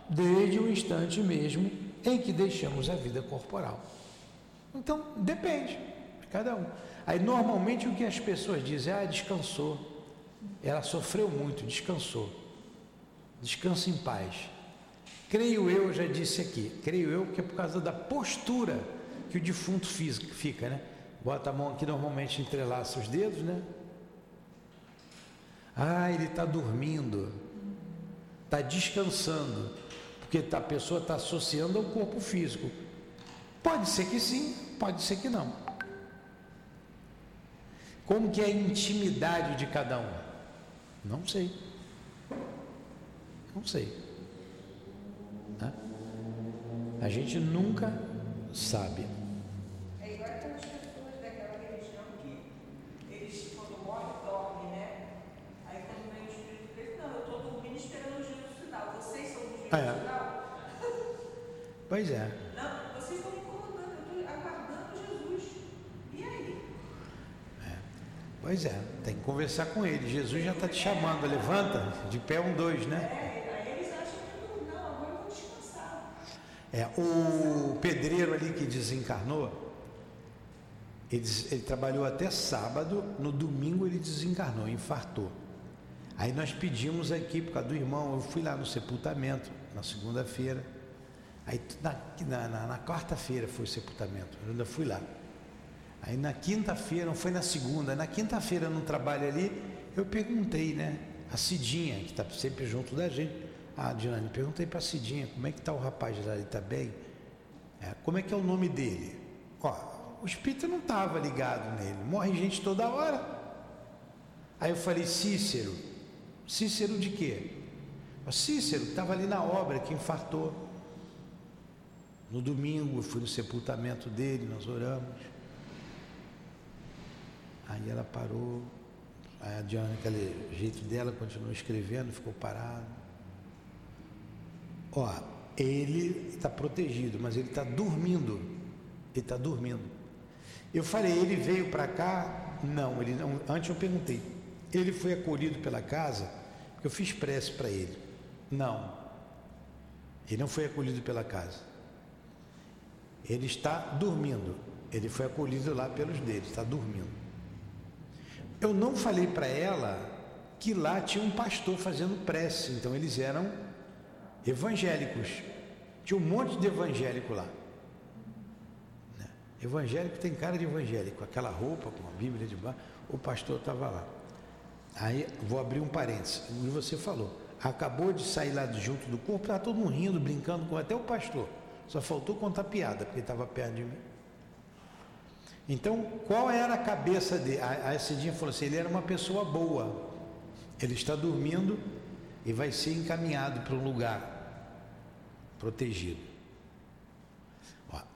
desde o instante mesmo em que deixamos a vida corporal. Então, depende, cada um. Aí, normalmente, o que as pessoas dizem, ah, descansou, ela sofreu muito, descansou, descansa em paz. Creio eu, já disse aqui, creio eu que é por causa da postura que o defunto fica, né? Bota a mão aqui, normalmente entrelaça os dedos, né? Ah, ele está dormindo, está descansando. Porque a pessoa está associando ao corpo físico. Pode ser que sim, pode ser que não. Como que é a intimidade de cada um? Não sei. Não sei. Né? A gente nunca sabe. É igual aquelas pessoas daquela religião que eles, quando morrem, dormem, né? Aí quando vem o espírito diz, não, eu estou dormindo esperando o juízo final. Vocês são o juízo final. Pois é. Não, vocês estão me incomodando, eu estou aguardando Jesus. E aí? É. Pois é, tem que conversar com ele. Jesus já está te chamando, levanta, de pé um, dois, né? É, aí eles acham que não, agora eu vou descansar. É, o pedreiro ali que desencarnou, ele, ele trabalhou até sábado, no domingo ele desencarnou, infartou. Aí nós pedimos aqui, por causa do irmão, eu fui lá no sepultamento, na segunda-feira. Aí na, na, na quarta-feira foi o sepultamento, eu ainda fui lá. Aí na quinta-feira, não foi na segunda, na quinta-feira no trabalho ali, eu perguntei, né? A Cidinha, que está sempre junto da gente, a Dilane, perguntei para a Cidinha, como é que está o rapaz lá, ele está bem? É, como é que é o nome dele? Ó, o espírito não estava ligado nele, morre gente toda hora. Aí eu falei, Cícero, Cícero de quê? O Cícero estava ali na obra que infartou. No domingo eu fui no sepultamento dele, nós oramos. Aí ela parou, aí a Diana, aquele jeito dela, continuou escrevendo, ficou parado. Ó, ele está protegido, mas ele está dormindo. Ele está dormindo. Eu falei, ele veio para cá? Não, ele não. Antes eu perguntei. Ele foi acolhido pela casa, eu fiz prece para ele. Não. Ele não foi acolhido pela casa. Ele está dormindo. Ele foi acolhido lá pelos dele, está dormindo. Eu não falei para ela que lá tinha um pastor fazendo prece, então eles eram evangélicos. Tinha um monte de evangélico lá. Evangélico tem cara de evangélico, aquela roupa com a Bíblia de baixo, o pastor estava lá. Aí, vou abrir um parênteses, como você falou, acabou de sair lá de junto do corpo, estava todo mundo rindo, brincando com até o pastor, só faltou contar piada, porque estava perto de mim. Então, qual era a cabeça dele? A Cidinha falou assim, ele era uma pessoa boa, ele está dormindo e vai ser encaminhado para um lugar protegido.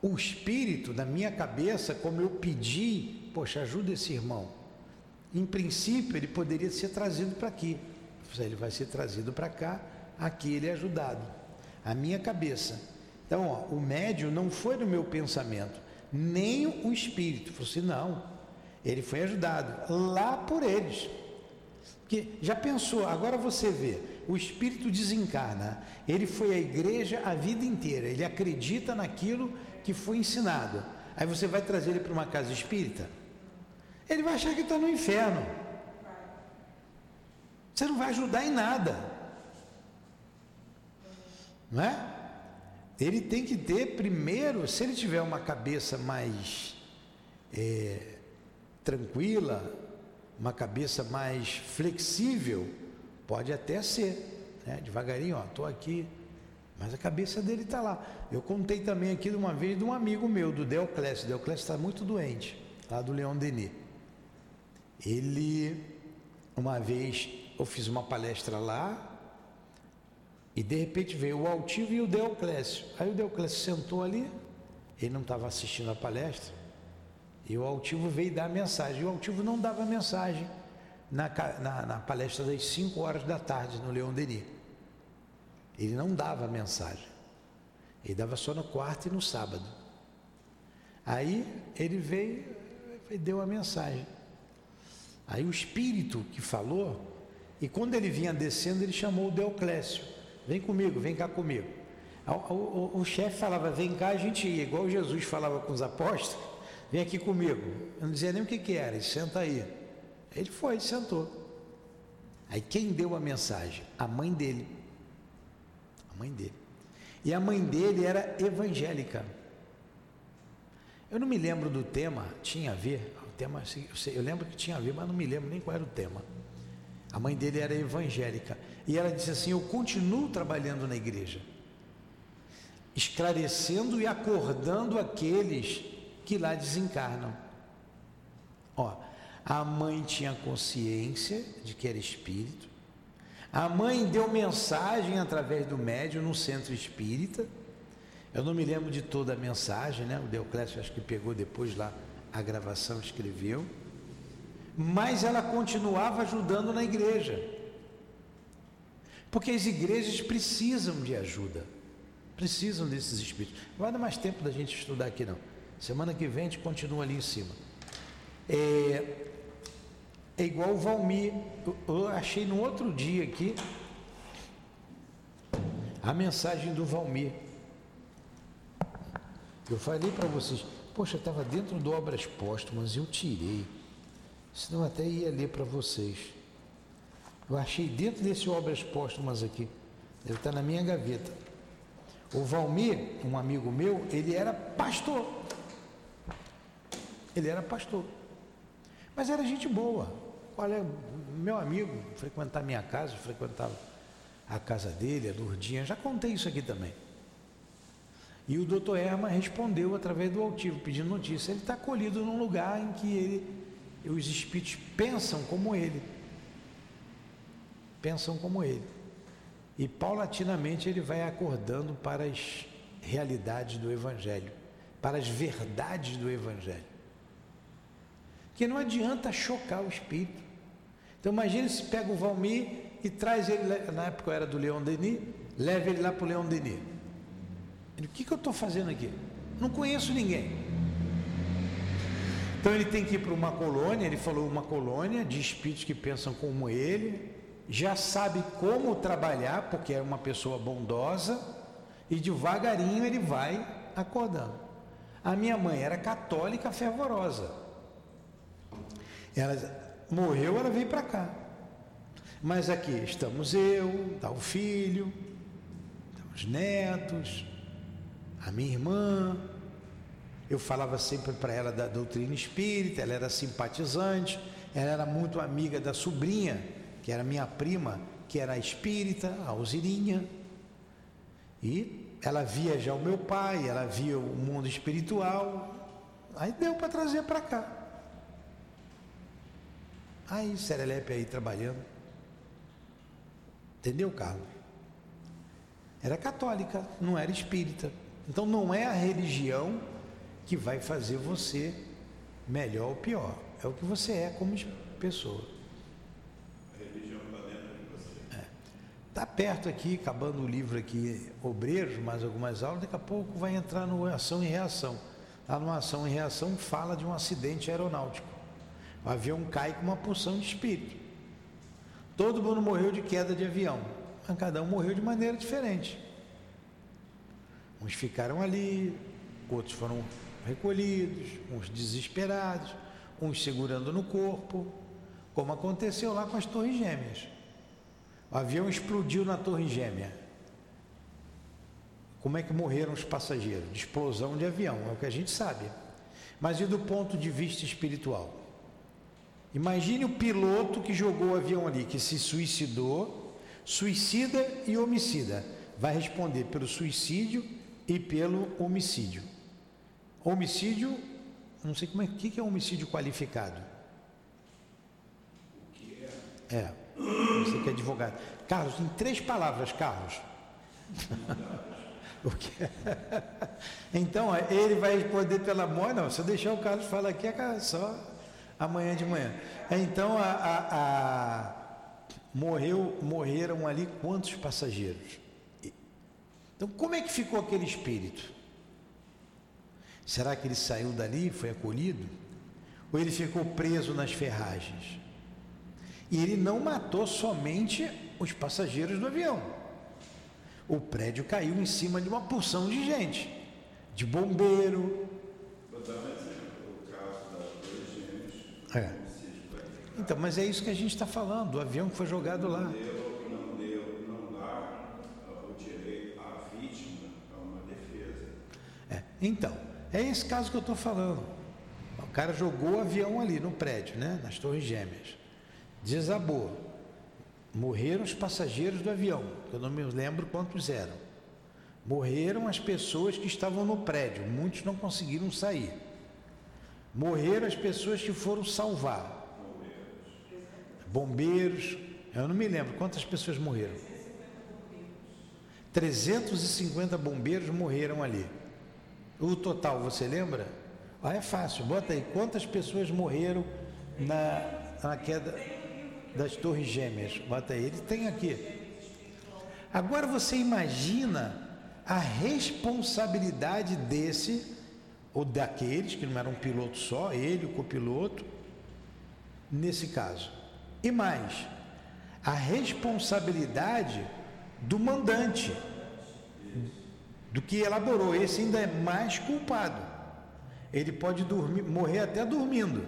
O espírito, na minha cabeça, como eu pedi, poxa, ajuda esse irmão. Em princípio, ele poderia ser trazido para aqui. Ele vai ser trazido para cá, aqui ele é ajudado. A minha cabeça. Então, ó, o médium não foi no meu pensamento. Nem o espírito, falou assim, não, ele foi ajudado lá por eles, porque já pensou, agora você vê, o espírito desencarna, ele foi à igreja a vida inteira, ele acredita naquilo que foi ensinado, aí você vai trazer ele para uma casa espírita, ele vai achar que está no inferno, você não vai ajudar em nada, não é? Ele tem que ter primeiro, se ele tiver uma cabeça mais é, tranquila, uma cabeça mais flexível, pode até ser, né? Devagarinho, ó, estou aqui, mas a cabeça dele está lá. Eu contei também aqui de uma vez de um amigo meu, do Deoclésio, o Deoclésio está muito doente, lá do Leon Denis. Ele, uma vez, eu fiz uma palestra lá, e de repente veio o altivo e o Deoclésio. Aí o Deoclésio sentou ali, ele não estava assistindo a palestra, e o altivo veio dar a mensagem. E o altivo não dava mensagem na, na, na palestra das cinco horas da tarde no Leon Denis. Ele não dava mensagem. Ele dava só no quarto e no sábado. Aí ele veio e deu a mensagem. Aí o espírito que falou, e quando ele vinha descendo, ele chamou o Deoclésio. Vem comigo, vem cá comigo. O, o, o chefe falava, vem cá, a gente ia, igual Jesus falava com os apóstolos, vem aqui comigo. Eu não dizia nem o que, que era, ele senta aí. Ele foi, ele sentou. Aí quem deu a mensagem? A mãe dele. A mãe dele. E a mãe dele era evangélica. Eu não me lembro do tema, tinha a ver, o tema, eu, sei, eu lembro que tinha a ver, mas não me lembro nem qual era o tema. A mãe dele era evangélica e ela disse assim, eu continuo trabalhando na igreja, esclarecendo e acordando aqueles que lá desencarnam. Ó, a mãe tinha consciência de que era espírito, a mãe deu mensagem através do médium no centro espírita, eu não me lembro de toda a mensagem, né? O Deoclésio acho que pegou depois lá a gravação, escreveu. Mas ela continuava ajudando na igreja, porque as igrejas precisam de ajuda, precisam desses espíritos. Não vai dar mais tempo da gente estudar aqui não, semana que vem a gente continua ali em cima. É, é igual o Valmir, eu, eu achei no outro dia aqui, a mensagem do Valmir, eu falei para vocês, poxa, eu estava dentro do Obras Póstumas, eu tirei, senão até ia ler para vocês. Eu achei dentro desse Obras Póstumas aqui, ele está na minha gaveta. O Valmir, um amigo meu, ele era pastor. Ele era pastor. Mas era gente boa. Olha, meu amigo, frequentava minha casa, frequentava a casa dele, a Lourdinha, já contei isso aqui também. E o doutor Herman respondeu através do altivo, pedindo notícia. Ele está acolhido num lugar em que ele, os espíritos pensam como ele. Pensam como ele. E paulatinamente ele vai acordando para as realidades do Evangelho, para as verdades do Evangelho. Que não adianta chocar o espírito. Então imagina se pega o Valmir e traz ele, na época era do Leon Denis, leva ele lá para o Leon Denis. Ele, o que, que eu estou fazendo aqui? Não conheço ninguém. Então ele tem que ir para uma colônia, ele falou uma colônia de espíritos que pensam como ele, já sabe como trabalhar, porque é uma pessoa bondosa, e devagarinho ele vai acordando. A minha mãe era católica fervorosa. Ela morreu, ela veio para cá. Mas aqui estamos eu, está o filho, estão os netos, a minha irmã. Eu falava sempre para ela da doutrina espírita, ela era simpatizante, ela era muito amiga da sobrinha, que era minha prima, que era espírita, a Alzirinha. E ela via já o meu pai, ela via o mundo espiritual. Aí deu para trazer para cá. Aí, Serelepe aí trabalhando. Entendeu, Carlos? Era católica, não era espírita. Então não é a religião que vai fazer você melhor ou pior. É o que você é como pessoa. A religião está dentro de você. Está perto aqui, acabando o livro aqui, Obreiros, mais algumas aulas, daqui a pouco vai entrar no Ação e Reação. Lá no Ação e Reação fala de um acidente aeronáutico. O avião cai com uma porção de espírito. Todo mundo morreu de queda de avião, mas cada um morreu de maneira diferente. Uns ficaram ali, outros foram recolhidos, uns desesperados, uns segurando no corpo, como aconteceu lá com as Torres Gêmeas. O avião explodiu na Torre Gêmea. Como é que morreram os passageiros? De explosão de avião, é o que a gente sabe. Mas e do ponto de vista espiritual? Imagine o piloto que jogou o avião ali, que se suicidou, suicida e homicida. Vai responder pelo suicídio e pelo homicídio. Homicídio, não sei como é, o que é homicídio qualificado? O que é? É, você que é advogado. Carlos, em três palavras, Carlos. O que é? Então, ele vai responder pela morte, não, se eu deixar o Carlos falar aqui, é só... Amanhã de manhã. Então, a, a, a, morreu, morreram ali quantos passageiros? Então, como é que ficou aquele espírito? Será que ele saiu dali, foi acolhido? Ou ele ficou preso nas ferragens? E ele não matou somente os passageiros do avião. O prédio caiu em cima de uma porção de gente, de bombeiro. É. Então, mas é isso que a gente está falando, o avião que foi jogado lá. Não deu, não deu, não dá o direito à vítima a uma defesa. É. Então, é esse caso que eu estou falando. O cara jogou o avião ali no prédio, né? Nas Torres Gêmeas. Desabou. Morreram os passageiros do avião, que eu não me lembro quantos eram. Morreram as pessoas que estavam no prédio, muitos não conseguiram sair. Morreram as pessoas que foram salvar. Bombeiros. Eu não me lembro quantas pessoas morreram. trezentos e cinquenta bombeiros morreram ali. O total, você lembra? Ah, é fácil. Bota aí. Quantas pessoas morreram na, na queda das Torres Gêmeas? Bota aí. Ele tem aqui. Agora você imagina a responsabilidade desse... ou daqueles, que não era um piloto só, ele, o copiloto, nesse caso. E mais, a responsabilidade do mandante, do que elaborou, esse ainda é mais culpado. Ele pode dormir, morrer até dormindo,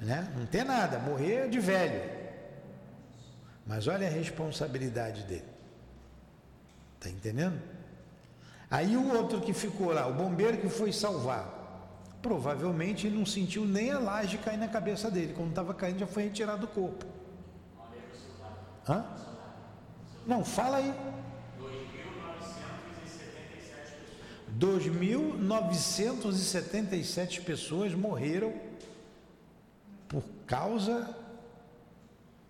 né? Não tem nada, morrer de velho. Mas olha a responsabilidade dele. Está entendendo? Aí o outro que ficou lá, o bombeiro que foi salvar, provavelmente ele não sentiu nem a laje cair na cabeça dele. Quando estava caindo, já foi retirado do corpo. Hã? Não, fala aí. dois mil novecentos e setenta e sete pessoas. dois mil novecentos e setenta e sete pessoas morreram por causa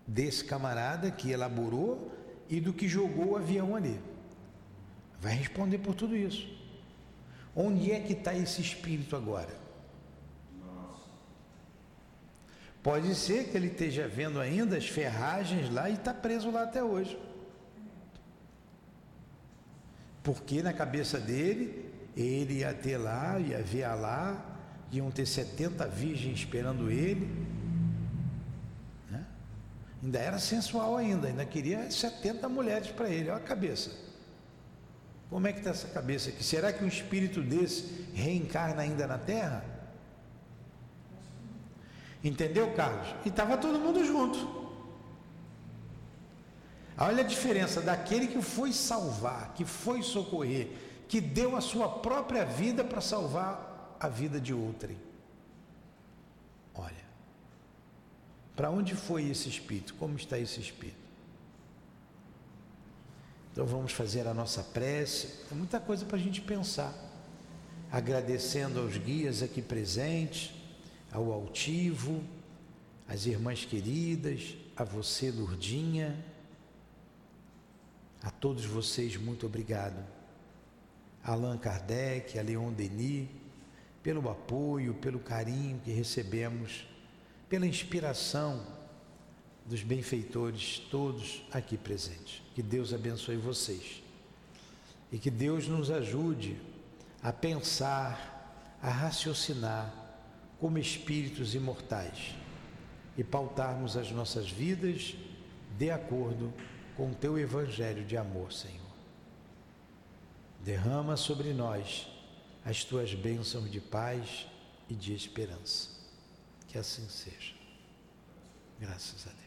desse camarada que elaborou e do que jogou o avião ali. Vai responder por tudo isso. Onde é que está esse espírito agora? Pode ser que ele esteja vendo ainda as ferragens lá e está preso lá até hoje. Porque na cabeça dele, ele ia ter lá, ia ver lá, iam ter setenta virgens esperando ele, né? Ainda era sensual ainda, ainda queria setenta mulheres para ele. Olha a cabeça. Como é que está essa cabeça aqui? Será que um espírito desse reencarna ainda na Terra? Entendeu, Carlos? E estava todo mundo junto. Olha a diferença daquele que foi salvar, que foi socorrer, que deu a sua própria vida para salvar a vida de outrem. Olha, para onde foi esse espírito? Como está esse espírito? Então vamos fazer a nossa prece. É muita coisa para a gente pensar. Agradecendo aos guias aqui presentes, ao altivo, às irmãs queridas, a você, Lourdinha. A todos vocês, muito obrigado. Allan Kardec, a Leon Denis, pelo apoio, pelo carinho que recebemos, pela inspiração dos benfeitores todos aqui presentes. Que Deus abençoe vocês. E que Deus nos ajude a pensar, a raciocinar como espíritos imortais e pautarmos as nossas vidas de acordo com o teu evangelho de amor, Senhor. Derrama sobre nós as tuas bênçãos de paz e de esperança. Que assim seja. Graças a Deus.